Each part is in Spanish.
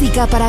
música para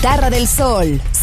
Guitarra del Sol,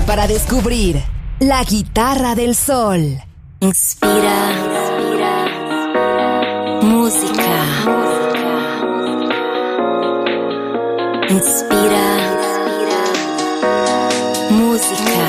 música para descubrir. La Guitarra del Sol. Inspira. Música. Inspira. Música.